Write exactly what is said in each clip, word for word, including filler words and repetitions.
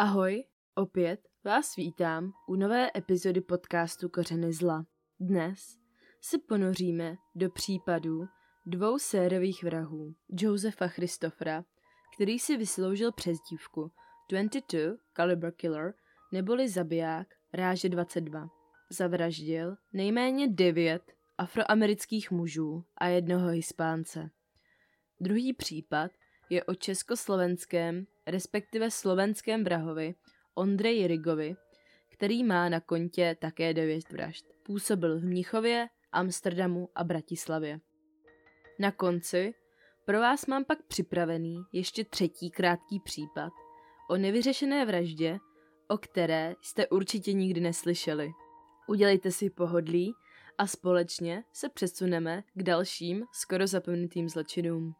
Ahoj, opět vás vítám u nové epizody podcastu Kořeny zla. Dnes se ponoříme do případů dvou sériových vrahů. Josefa Christophera, který si vysloužil přezdívku dvacet dva Caliber Killer neboli zabiják ráže dvacet dva. Zavraždil nejméně devět afroamerických mužů a jednoho Hispánce. Druhý případ je o československém, respektive slovenském vrahovi Ondreji Rigovi, který má na kontě také devět vražd. Působil v Mnichově, Amsterdamu a Bratislavě. Na konci pro vás mám pak připravený ještě třetí krátký případ o nevyřešené vraždě, o které jste určitě nikdy neslyšeli. Udělejte si pohodlí a společně se přesuneme k dalším skoro zapomenutým zločinům.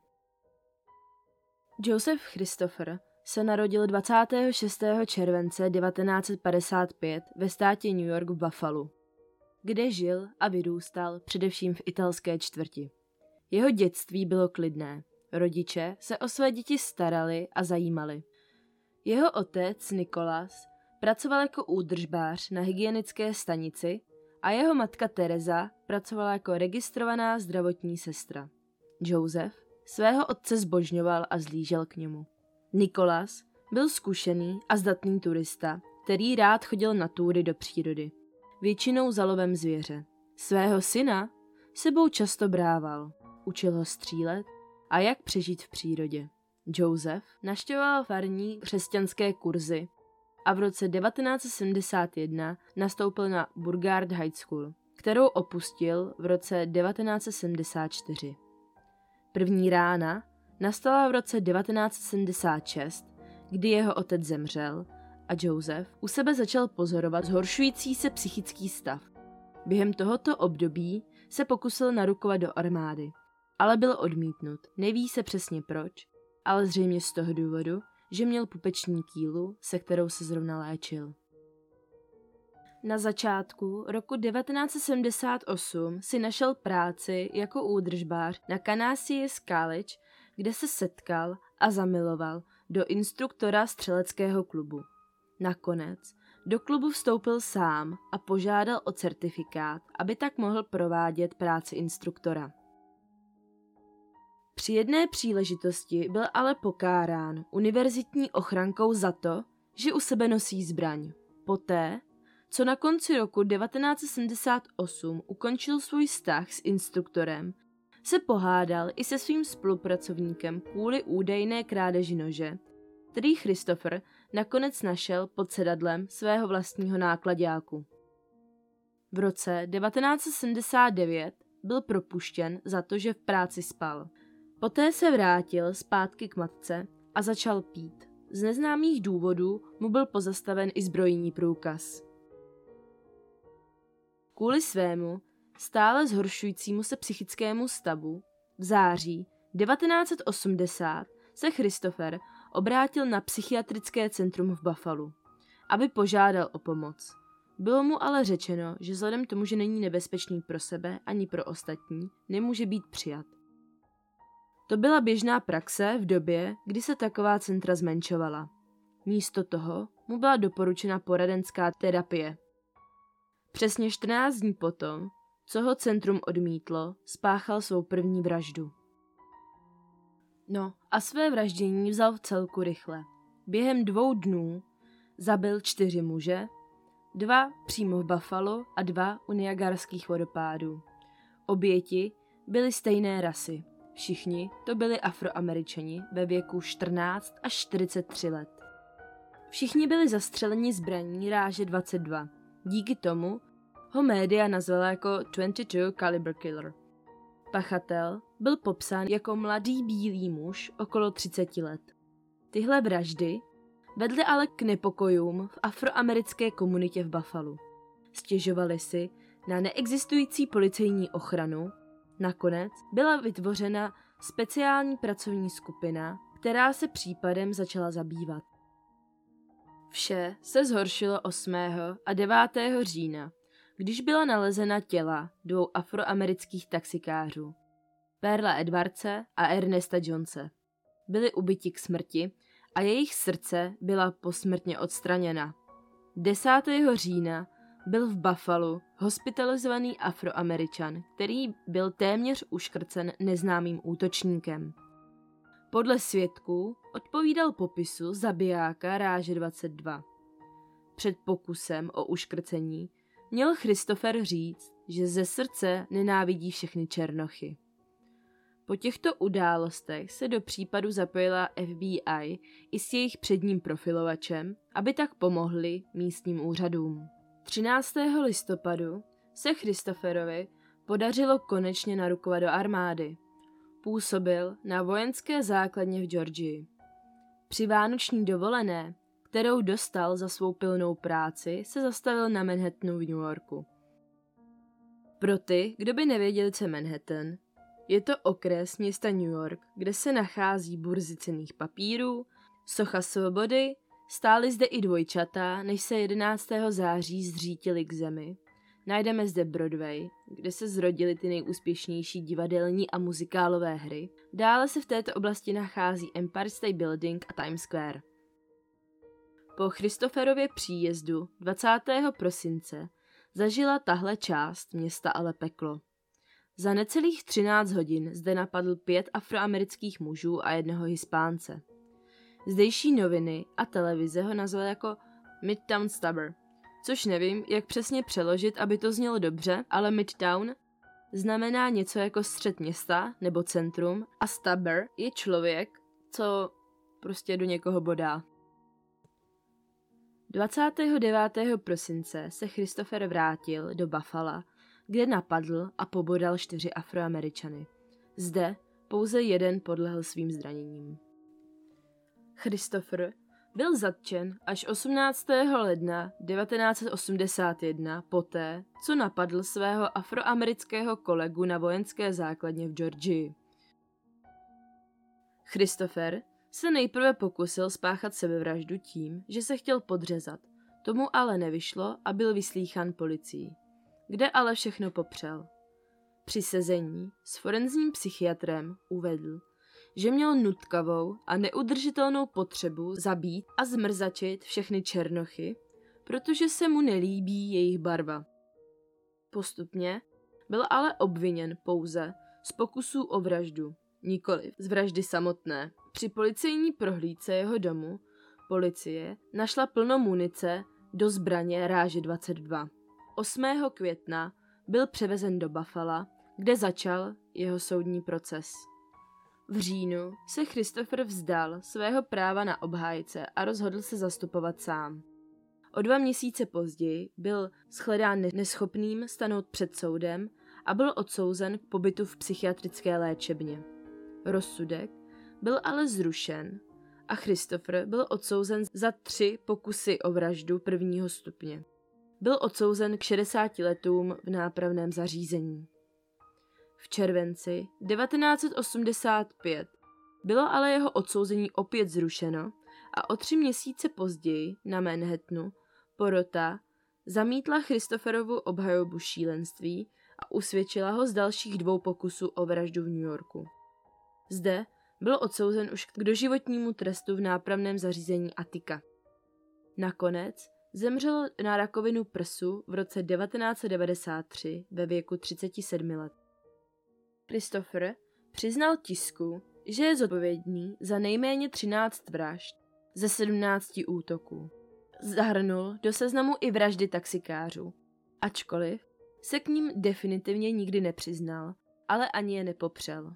Joseph Christopher se narodil dvacátého šestého července devatenáct padesát pět ve státě New York v Buffalu, kde žil a vyrůstal především v italské čtvrti. Jeho dětství bylo klidné, rodiče se o své děti starali a zajímali. Jeho otec Nikolas pracoval jako údržbář na hygienické stanici a jeho matka Teresa pracovala jako registrovaná zdravotní sestra. Joseph svého otce zbožňoval a zlížel k němu. Nikolas byl zkušený a zdatný turista, který rád chodil na túry do přírody, většinou za lovem zvěře. Svého syna sebou často brával, učil ho střílet a jak přežít v přírodě. Joseph navštěvoval farní křesťanské kurzy a v roce devatenáct sedmdesát jedna nastoupil na Burgard High School, kterou opustil v roce devatenáct sedmdesát čtyři. První rána nastala v roce devatenáct sedmdesát šest, kdy jeho otec zemřel a Joseph u sebe začal pozorovat zhoršující se psychický stav. Během tohoto období se pokusil narukovat do armády, ale byl odmítnut. Neví se přesně proč, ale zřejmě z toho důvodu, že měl pupeční kýlu, se kterou se zrovna léčil. Na začátku roku devatenáct sedmdesát osm si našel práci jako údržbář na kanási Jiskálič, kde se setkal a zamiloval do instruktora střeleckého klubu. Nakonec do klubu vstoupil sám a požádal o certifikát, aby tak mohl provádět práci instruktora. Při jedné příležitosti byl ale pokárán univerzitní ochrankou za to, že u sebe nosí zbraň. Poté, co na konci roku devatenáct sedmdesát osm ukončil svůj vztah s instruktorem, se pohádal i se svým spolupracovníkem kvůli údajné krádeži nože, který Christopher nakonec našel pod sedadlem svého vlastního náklaďáku. V roce devatenáct sedmdesát devět byl propuštěn za to, že v práci spal. Poté se vrátil zpátky k matce a začal pít. Z neznámých důvodů mu byl pozastaven i zbrojní průkaz. Kvůli svému stále zhoršujícímu se psychickému stavu v září devatenáct osmdesát se Christopher obrátil na psychiatrické centrum v Buffalu, aby požádal o pomoc. Bylo mu ale řečeno, že vzhledem tomu, že není nebezpečný pro sebe ani pro ostatní, nemůže být přijat. To byla běžná praxe v době, kdy se taková centra zmenšovala. Místo toho mu byla doporučena poradenská terapie. Přesně čtrnáct dní potom, co ho centrum odmítlo, spáchal svou první vraždu. No a své vraždění vzal v celku rychle. Během dvou dnů zabil čtyři muže, dva přímo v Buffalo a dva u Niagarských vodopádů. Oběti byly stejné rasy. Všichni to byli Afroameričani ve věku čtrnáct až čtyřicet tři let. Všichni byli zastřeleni zbraní ráže dvacet dva. Díky tomu ho média nazvala jako dvacet dva Caliber Killer. Pachatel byl popsán jako mladý bílý muž okolo třicet let. Tyhle vraždy vedly ale k nepokojům v afroamerické komunitě v Buffalu. Stěžovali si na neexistující policejní ochranu. Nakonec byla vytvořena speciální pracovní skupina, která se případem začala zabývat. Vše se zhoršilo osmého a devátého října, když byla nalezena těla dvou afroamerických taxikářů, Perla Edwardse a Ernesta Jonese. Byli ubiti k smrti a jejich srdce byla posmrtně odstraněna. desátého října byl v Buffalu hospitalizovaný Afroameričan, který byl téměř uškrcen neznámým útočníkem. Podle svědků odpovídal popisu zabijáka ráže dvacet dva. Před pokusem o uškrcení měl Christopher říct, že ze srdce nenávidí všechny černochy. Po těchto událostech se do případu zapojila F B I i s jejich předním profilovačem, aby tak pomohli místním úřadům. třináctého listopadu se Christopherovi podařilo konečně narukovat do armády. Působil na vojenské základně v Georgii. Při vánoční dovolené, kterou dostal za svou pilnou práci, se zastavil na Manhattanu v New Yorku. Pro ty, kdo by nevěděli, co je Manhattan, je to okres města New York, kde se nachází burzy cenných papírů, socha svobody, stály zde i dvojčata, než se jedenáctého září zřítili k zemi. Najdeme zde Broadway, kde se zrodily ty nejúspěšnější divadelní a muzikálové hry. Dále se v této oblasti nachází Empire State Building a Times Square. Po Christopherově příjezdu dvacátého prosince zažila tahle část města ale peklo. Za necelých třináct hodin zde napadl pět afroamerických mužů a jednoho Hispánce. Zdejší noviny a televize ho nazval jako Midtown Stabber, což nevím, jak přesně přeložit, aby to znělo dobře, ale Midtown znamená něco jako střed města nebo centrum a Stabber je člověk, co prostě do někoho bodá. dvacátého devátého prosince se Christopher vrátil do Buffala, kde napadl a pobodal čtyři Afroameričany. Zde pouze jeden podlehl svým zraněním. Christopher byl zatčen až osmnáctého ledna devatenáct osmdesát jedna poté, co napadl svého afroamerického kolegu na vojenské základně v Georgii. Christopher se nejprve pokusil spáchat sebevraždu tím, že se chtěl podřezat, tomu ale nevyšlo a byl vyslýchán policií, kde ale všechno popřel. Při sezení s forenzním psychiatrem uvedl, že měl nutkavou a neudržitelnou potřebu zabít a zmrzačit všechny černochy, protože se mu nelíbí jejich barva. Postupně byl ale obviněn pouze z pokusů o vraždu, nikoli z vraždy samotné. Při policejní prohlídce jeho domu policie našla plno munice do zbraně ráže dvacet dva. osmého května byl převezen do Buffala, kde začal jeho soudní proces. V říjnu se Christopher vzdal svého práva na obhájce a rozhodl se zastupovat sám. O dva měsíce později byl shledán neschopným stanout před soudem a byl odsouzen k pobytu v psychiatrické léčebně. Rozsudek byl ale zrušen a Christopher byl odsouzen za tři pokusy o vraždu prvního stupně. Byl odsouzen k šedesáti letům v nápravném zařízení. V červenci devatenáct osmdesát pět bylo ale jeho odsouzení opět zrušeno a o tři měsíce později na Manhattanu porota zamítla Christopherovu obhajobu šílenství a usvědčila ho z dalších dvou pokusů o vraždu v New Yorku. Zde byl odsouzen už k doživotnímu trestu v nápravném zařízení Attica. Nakonec zemřel na rakovinu prsu v roce devatenáct devadesát tři ve věku třiceti sedmi let. Christopher přiznal tisku, že je zodpovědný za nejméně třináct vražd ze sedmnácti útoků. Zahrnul do seznamu i vraždy taxikářů, ačkoliv se k ním definitivně nikdy nepřiznal, ale ani je nepopřel.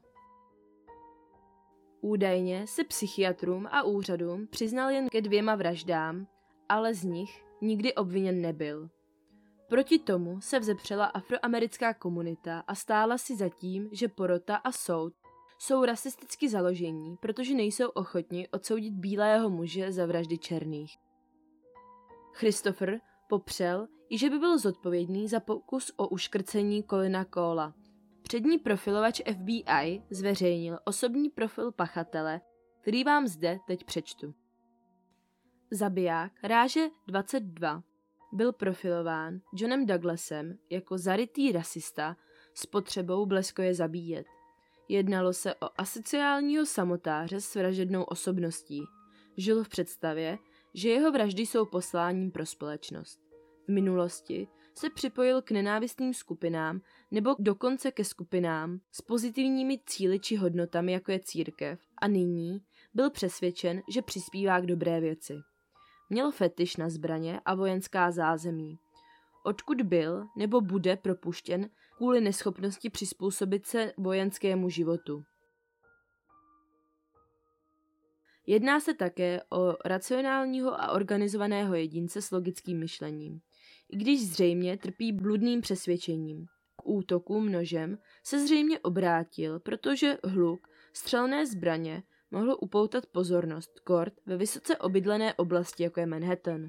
Údajně se psychiatrům a úřadům přiznal jen ke dvěma vraždám, ale z nich nikdy obviněn nebyl. Proti tomu se vzepřela afroamerická komunita a stála si za tím, že porota a soud jsou rasisticky založení, protože nejsou ochotni odsoudit bílého muže za vraždy černých. Christopher popřel i, že by byl zodpovědný za pokus o uškrcení Colina Cola. Přední profilovač F B I zveřejnil osobní profil pachatele, který vám zde teď přečtu. Zabiják ráže dvacet dva byl profilován Johnem Douglasem jako zarytý rasista s potřebou bleskoje zabíjet. Jednalo se o asociálního samotáře s vražednou osobností. žil v představě, že jeho vraždy jsou posláním pro společnost. V minulosti se připojil k nenávistným skupinám nebo dokonce ke skupinám s pozitivními cíli či hodnotami, jako je církev, a nyní byl přesvědčen, že přispívá k dobré věci. Měl fetiš na zbraně a vojenská zázemí. Odkud byl nebo bude propuštěn kvůli neschopnosti přizpůsobit se vojenskému životu. Jedná se také o racionálního a organizovaného jedince s logickým myšlením, i když zřejmě trpí bludným přesvědčením. K útokům nožem se zřejmě obrátil, protože hluk střelné zbraně mohlo upoutat pozornost kort ve vysoce obydlené oblasti, jako je Manhattan.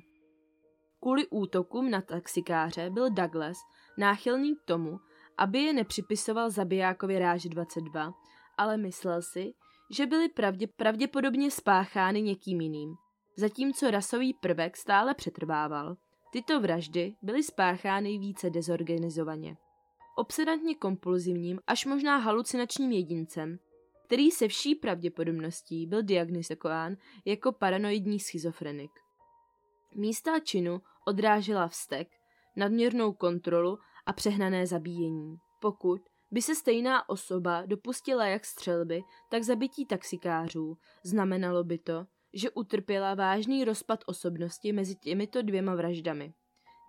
Kvůli útokům na taxikáře byl Douglas náchylný k tomu, aby je nepřipisoval zabijákovi ráže dvacet dva, ale myslel si, že byly pravdě, pravděpodobně spáchány někým jiným. Zatímco rasový prvek stále přetrvával, tyto vraždy byly spáchány více dezorganizovaně. Obsedantně kompulzivním až možná halucinačním jedincem, který se vší pravděpodobností byl diagnostikován jako paranoidní schizofrenik. Místa činu odrážela vztek, nadměrnou kontrolu a přehnané zabíjení. Pokud by se stejná osoba dopustila jak střelby, tak zabití taxikářů, znamenalo by to, že utrpěla vážný rozpad osobnosti mezi těmito dvěma vraždami.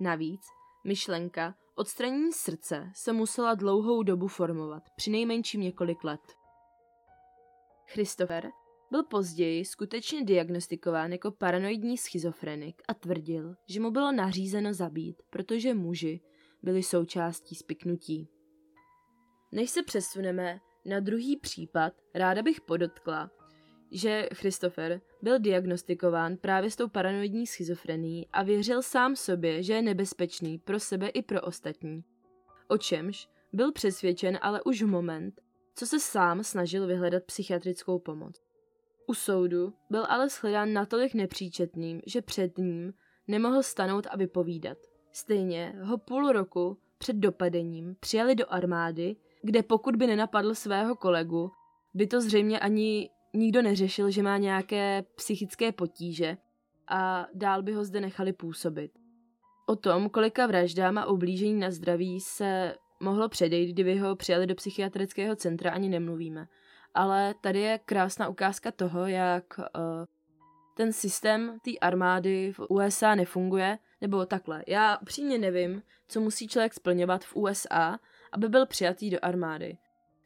Navíc myšlenka odstranění srdce se musela dlouhou dobu formovat, přinejmenším několik let. Christopher byl později skutečně diagnostikován jako paranoidní schizofrenik a tvrdil, že mu bylo nařízeno zabít, protože muži byli součástí spiknutí. Než se přesuneme na druhý případ, ráda bych podotkla, že Christopher byl diagnostikován právě s tou paranoidní schizofrenií a věřil sám sobě, že je nebezpečný pro sebe i pro ostatní. O čemž byl přesvědčen ale už v moment, co se sám snažil vyhledat psychiatrickou pomoc. U soudu byl ale shledán natolik nepříčetným, že před ním nemohl stanout a vypovídat. Stejně ho půl roku před dopadením přijali do armády, kde pokud by nenapadl svého kolegu, by to zřejmě ani nikdo neřešil, že má nějaké psychické potíže a dál by ho zde nechali působit. O tom, kolika vraždám a ublížení na zdraví se mohlo předejít, kdyby ho přijali do psychiatrického centra, ani nemluvíme. Ale tady je krásná ukázka toho, jak uh, ten systém té armády v U S A nefunguje, nebo takhle. Já upřímně nevím, co musí člověk splňovat v U S A, aby byl přijatý do armády.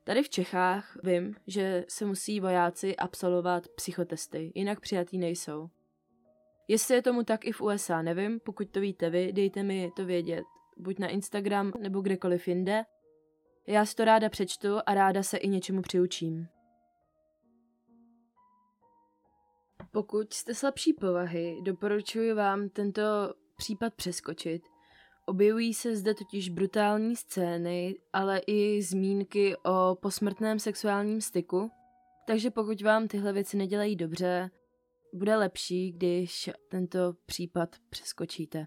Tady v Čechách vím, že se musí vojáci absolvovat psychotesty, jinak přijatý nejsou. Jestli je tomu tak i v U S A, nevím, pokud to víte vy, dejte mi to vědět, buď na Instagram nebo kdekoliv jinde. Já si to ráda přečtu a ráda se i něčemu přiučím. Pokud jste slabší povahy, doporučuji vám tento případ přeskočit. Objevují se zde totiž brutální scény, ale i zmínky o posmrtném sexuálním styku, takže pokud vám tyhle věci nedělají dobře, bude lepší, když tento případ přeskočíte.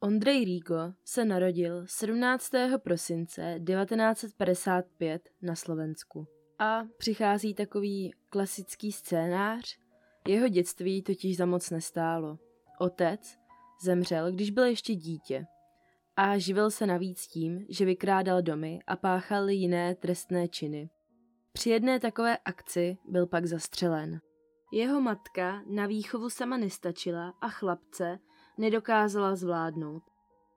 Ondrej Rigo se narodil sedmnáctého prosince devatenáct padesát pět na Slovensku. A přichází takový klasický scénář, jeho dětství totiž za moc nestálo. Otec zemřel, když byl ještě dítě a živil se navíc tím, že vykrádal domy a páchal jiné trestné činy. Při jedné takové akci byl pak zastřelen. Jeho matka na výchovu sama nestačila a chlapce nedokázala zvládnout.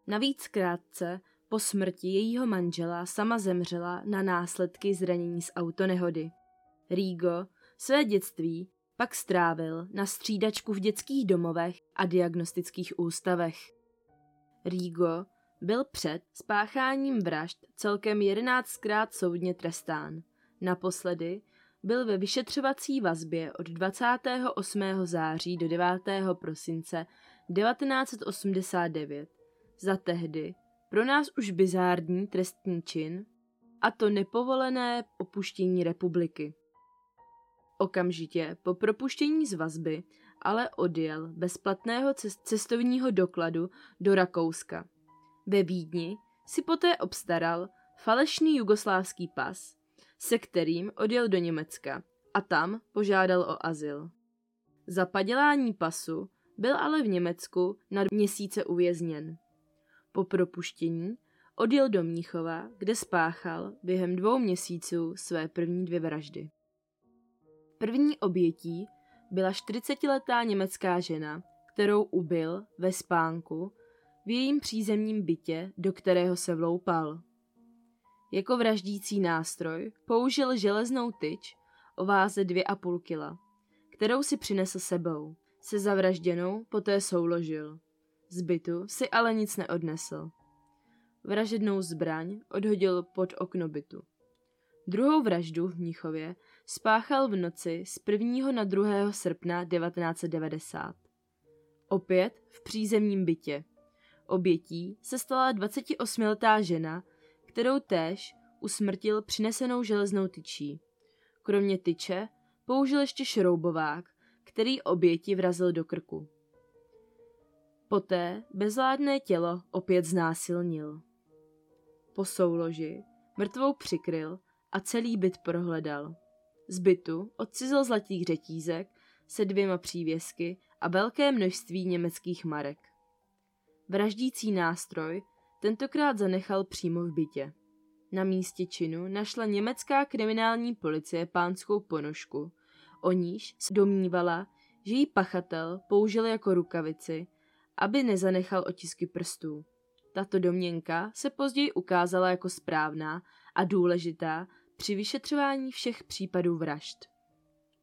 Navíc krátce po smrti jejího manžela sama zemřela na následky zranění z autonehody. Rigo své dětství pak strávil na střídačku v dětských domovech a diagnostických ústavech. Rigo byl před spácháním vražd celkem jedenáctkrát soudně trestán. Naposledy byl ve vyšetřovací vazbě od dvacátého osmého září do devátého prosince devatenáct osmdesát devět za tehdy pro nás už bizární trestný čin, a to nepovolené opuštění republiky. Okamžitě po propuštění z vazby ale odjel bez platného cestovního dokladu do Rakouska. Ve Vídni si poté obstaral falešný jugoslávský pas, se kterým odjel do Německa a tam požádal o azyl. Za padělání pasu byl ale v Německu na měsíce uvězněn. Po propuštění odjel do Mnichova, kde spáchal během dvou měsíců své první dvě vraždy. První obětí byla čtyřicetiletá německá žena, kterou ubil ve spánku v jejím přízemním bytě, do kterého se vloupal. Jako vraždící nástroj použil železnou tyč o váze dvě a půl kila, kterou si přinesl sebou. Se zavražděnou poté souložil. Z bytu si ale nic neodnesl. Vražednou zbraň odhodil pod okno bytu. Druhou vraždu v Mnichově spáchal v noci z prvního na druhého srpna devatenáct set devadesát. Opět v přízemním bytě. Obětí se stala dvacetiosmiletá žena, kterou též usmrtil přinesenou železnou tyčí. Kromě tyče použil ještě šroubovák, který oběti vrazil do krku. Poté bezvládné tělo opět znásilnil. Po souloži mrtvou přikryl a celý byt prohledal. Z bytu odcizil zlatý řetízek se dvěma přívěsky a velké množství německých marek. Vraždící nástroj tentokrát zanechal přímo v bytě. Na místě činu našla německá kriminální policie pánskou ponožku, o níž se domnívala, že ji pachatel použil jako rukavici, aby nezanechal otisky prstů. Tato domněnka se později ukázala jako správná a důležitá při vyšetřování všech případů vražd.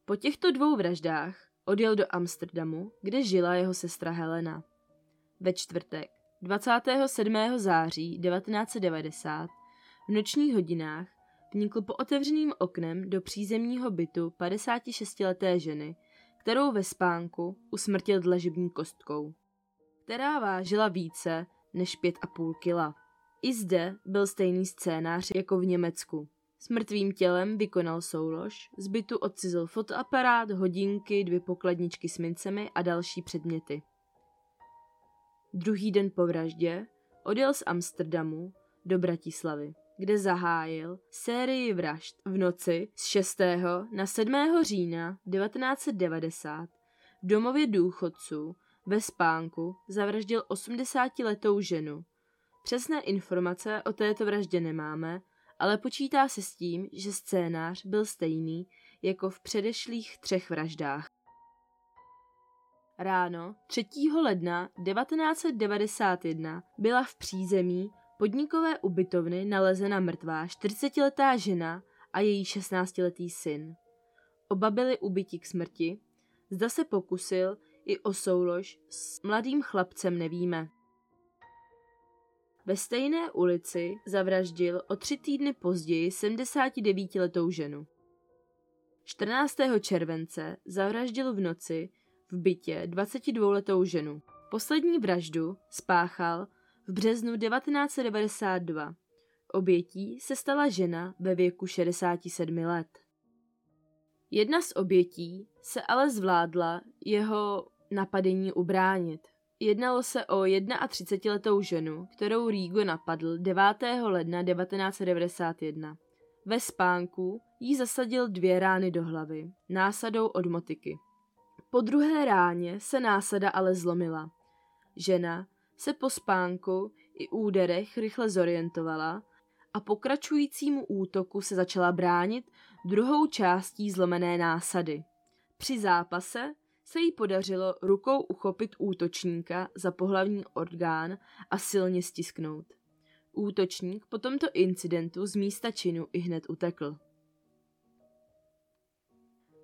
Po těchto dvou vraždách odjel do Amsterdamu, kde žila jeho sestra Helena. Ve čtvrtek dvacátého sedmého září devatenáct set devadesát v nočních hodinách vnikl po otevřeným oknem do přízemního bytu padesátišestileté ženy, kterou ve spánku usmrtil dlažební kostkou, která vážila více než pět a půl kila. I zde byl stejný scénář jako v Německu. S mrtvým tělem vykonal soulož, z bytu odcizil fotoaparát, hodinky, dvě pokladničky s mincemi a další předměty. Druhý den po vraždě odjel z Amsterdamu do Bratislavy, kde zahájil sérii vražd v noci z šestého na sedmého října devatenáct set devadesát. V domově důchodců ve spánku zavraždil osmdesátiletou ženu. Přesné informace o této vraždě nemáme, ale počítá se s tím, že scénář byl stejný jako v předešlých třech vraždách. Ráno třetího ledna devatenáct set devadesát jedna byla v přízemí podnikové ubytovny nalezena mrtvá čtyřicetiletá žena a její šestnáctiletý syn. Oba byli ubiti k smrti, zda se pokusil i o soulož s mladým chlapcem nevíme. Ve stejné ulici zavraždil o tři týdny později sedmdesátidevítiletou ženu. čtrnáctého července zavraždil v noci v bytě dvacetidvouletou ženu. Poslední vraždu spáchal v březnu devatenáct set devadesát dva. Obětí se stala žena ve věku šedesáti sedmi let. Jedna z obětí se ale zvládla jeho napadení ubránit. Jednalo se o třicetijednoletou ženu, kterou Rigo napadl devátého ledna devatenáct set devadesát jedna. Ve spánku jí zasadil dvě rány do hlavy násadou od motyky. Po druhé ráně se násada ale zlomila. Žena se po spánku i úderech rychle zorientovala a pokračujícímu útoku se začala bránit druhou částí zlomené násady. Při zápase se jí podařilo rukou uchopit útočníka za pohlavní orgán a silně stisknout. Útočník po tomto incidentu z místa činu ihned utekl.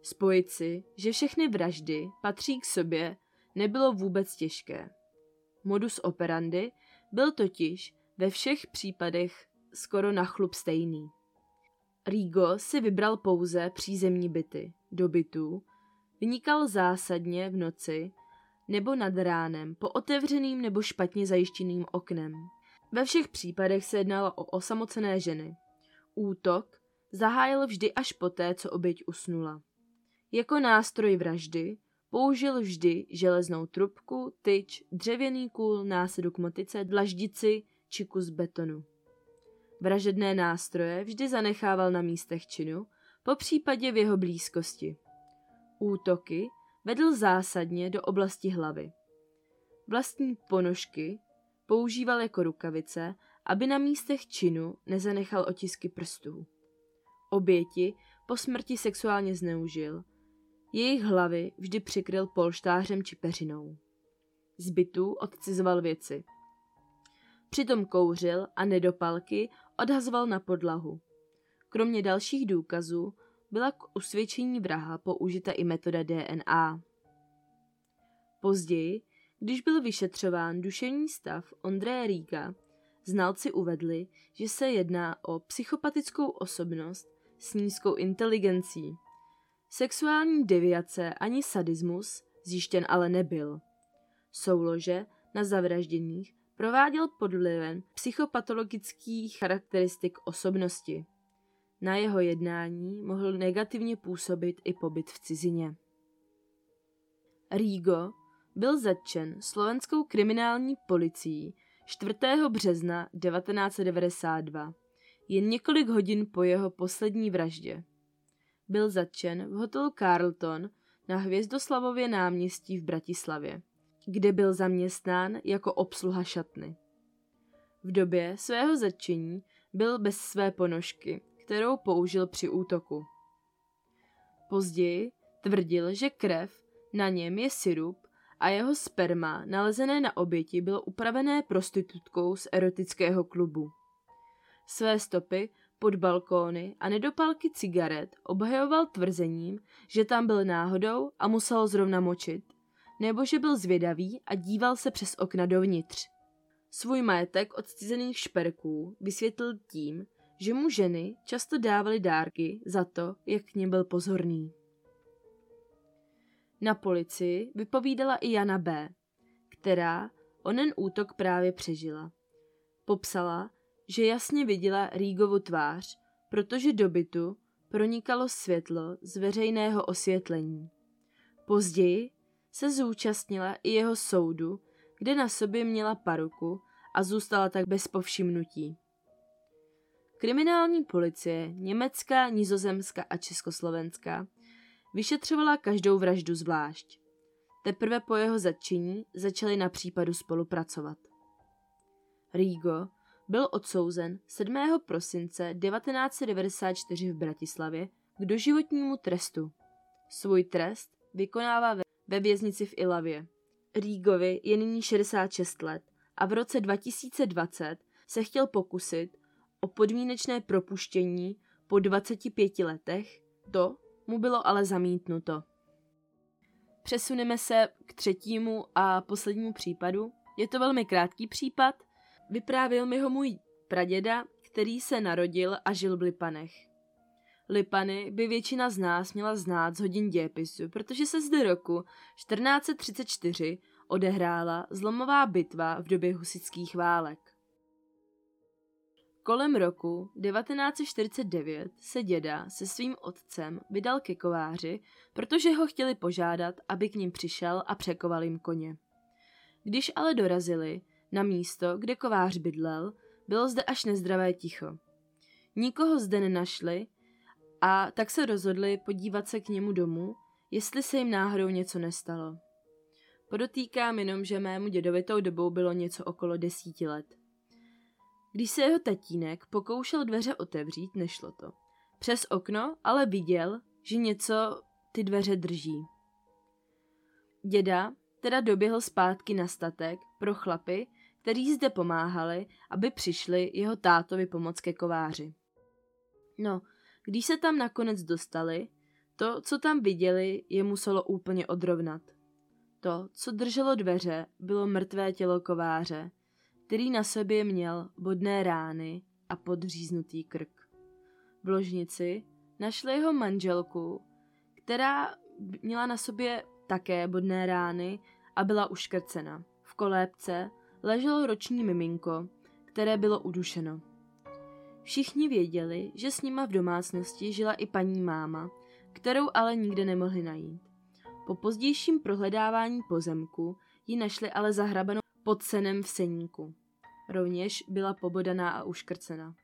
Spojit si, že všechny vraždy patří k sobě, nebylo vůbec těžké. Modus operandi byl totiž ve všech případech skoro na chlup stejný. Rigo si vybral pouze přízemní byty. Do bytů vynikal zásadně v noci nebo nad ránem po otevřeným nebo špatně zajištěným oknem. Ve všech případech se jednalo o osamocené ženy. Útok zahájil vždy až poté, co oběť usnula. Jako nástroj vraždy použil vždy železnou trubku, tyč, dřevěný kůl, násadu k motice, dlaždici či kus betonu. Vražedné nástroje vždy zanechával na místech činu, popřípadě v jeho blízkosti. Útoky vedl zásadně do oblasti hlavy. Vlastní ponožky používal jako rukavice, aby na místech činu nezanechal otisky prstů. Oběti po smrti sexuálně zneužil, jejich hlavy vždy přikryl polštářem či peřinou. Z bytů odcizoval věci. Přitom kouřil a nedopalky odhazoval na podlahu. Kromě dalších důkazů byla k usvědčení vraha použita i metoda D N A. Později, když byl vyšetřován duševní stav Ondreje Riga, znalci uvedli, že se jedná o psychopatickou osobnost s nízkou inteligencí. Sexuální deviace ani sadismus zjištěn ale nebyl. Soulože na zavražděních prováděl pod vlivem psychopatologických charakteristik osobnosti. Na jeho jednání mohl negativně působit i pobyt v cizině. Rigo byl zatčen slovenskou kriminální policií čtvrtého března devatenáct set devadesát dva, jen několik hodin po jeho poslední vraždě. Byl zatčen v hotelu Carlton na Hvězdoslavově náměstí v Bratislavě, kde byl zaměstnán jako obsluha šatny. V době svého zatčení byl bez své ponožky, kterou použil při útoku. Později tvrdil, že krev, na něm je sirup a jeho sperma, nalezené na oběti, bylo upravené prostitutkou z erotického klubu. Své stopy pod balkóny a nedopalky cigaret obhajoval tvrzením, že tam byl náhodou a musel zrovna močit, nebo že byl zvědavý a díval se přes okna dovnitř. Svůj majetek od cizených šperků vysvětlil tím, že mu ženy často dávaly dárky za to, jak k nim byl pozorný. Na policii vypovídala i Jana B., která onen útok právě přežila. Popsala, že jasně viděla Rigovu tvář, protože do bytu pronikalo světlo z veřejného osvětlení. Později se zúčastnila i jeho soudu, kde na sobě měla paruku a zůstala tak bez povšimnutí. Kriminální policie německá, nizozemská a československá vyšetřovala každou vraždu zvlášť. Teprve po jeho zatčení začali na případu spolupracovat. Rigo byl odsouzen sedmého prosince devatenáct set devadesát čtyři v Bratislavě k doživotnímu trestu. Svůj trest vykonává ve věznici v Ilavě. Rigovi je nyní šedesát šest let a v roce dva tisíce dvacet se chtěl pokusit o podmínečné propuštění po dvaceti pěti letech, to mu bylo ale zamítnuto. Přesuneme se k třetímu a poslednímu případu. Je to velmi krátký případ, vyprávěl mi ho můj praděda, který se narodil a žil v Lipanech. Lipany by většina z nás měla znát z hodin dějepisu, protože se zde roku čtrnáct set třicet čtyři odehrála zlomová bitva v době husitských válek. Kolem roku devatenáct set čtyřicet devět se děda se svým otcem vydal ke kováři, protože ho chtěli požádat, aby k ním přišel a překoval jim koně. Když ale dorazili na místo, kde kovář bydlel, bylo zde až nezdravé ticho. Nikoho zde nenašli a tak se rozhodli podívat se k němu domů, jestli se jim náhodou něco nestalo. Podotýkám jenom, že mému dědovi tou dobou bylo něco okolo desíti let. Když se jeho tatínek pokoušel dveře otevřít, nešlo to. Přes okno ale viděl, že něco ty dveře drží. Děda teda doběhl zpátky na statek pro chlapy, kteří zde pomáhali, aby přišli jeho tátovi pomoct ke kováři. No, když se tam nakonec dostali, to, co tam viděli, je muselo úplně odrovnat. To, co drželo dveře, bylo mrtvé tělo kováře, který na sobě měl bodné rány a podříznutý krk. V ložnici našli jeho manželku, která měla na sobě také bodné rány a byla uškrcena. V kolébce leželo roční miminko, které bylo udušeno. Všichni věděli, že s nima v domácnosti žila i paní máma, kterou ale nikde nemohli najít. Po pozdějším prohledávání pozemku ji našli ale zahrabanou pod senem v seníku. Rovněž byla pobodaná a uškrcena.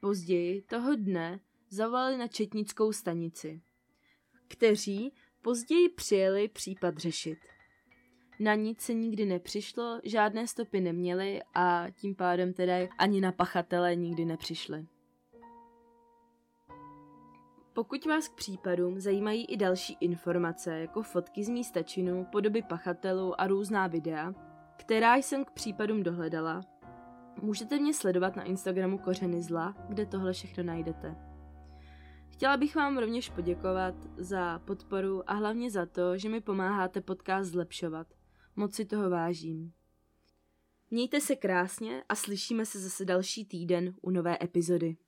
Později toho dne zavolali na četnickou stanici, kteří Později přijeli případ řešit. Na nic se nikdy nepřišlo, žádné stopy neměli a tím pádem teda ani na pachatele nikdy nepřišli. Pokud vás k případům zajímají i další informace, jako fotky z místa činu, podoby pachatelů a různá videa, která jsem k případům dohledala, můžete mě sledovat na Instagramu Kořeny zla, kde tohle všechno najdete. Chtěla bych vám rovněž poděkovat za podporu a hlavně za to, že mi pomáháte podcast zlepšovat. Moc si toho vážím. Mějte se krásně a slyšíme se zase další týden u nové epizody.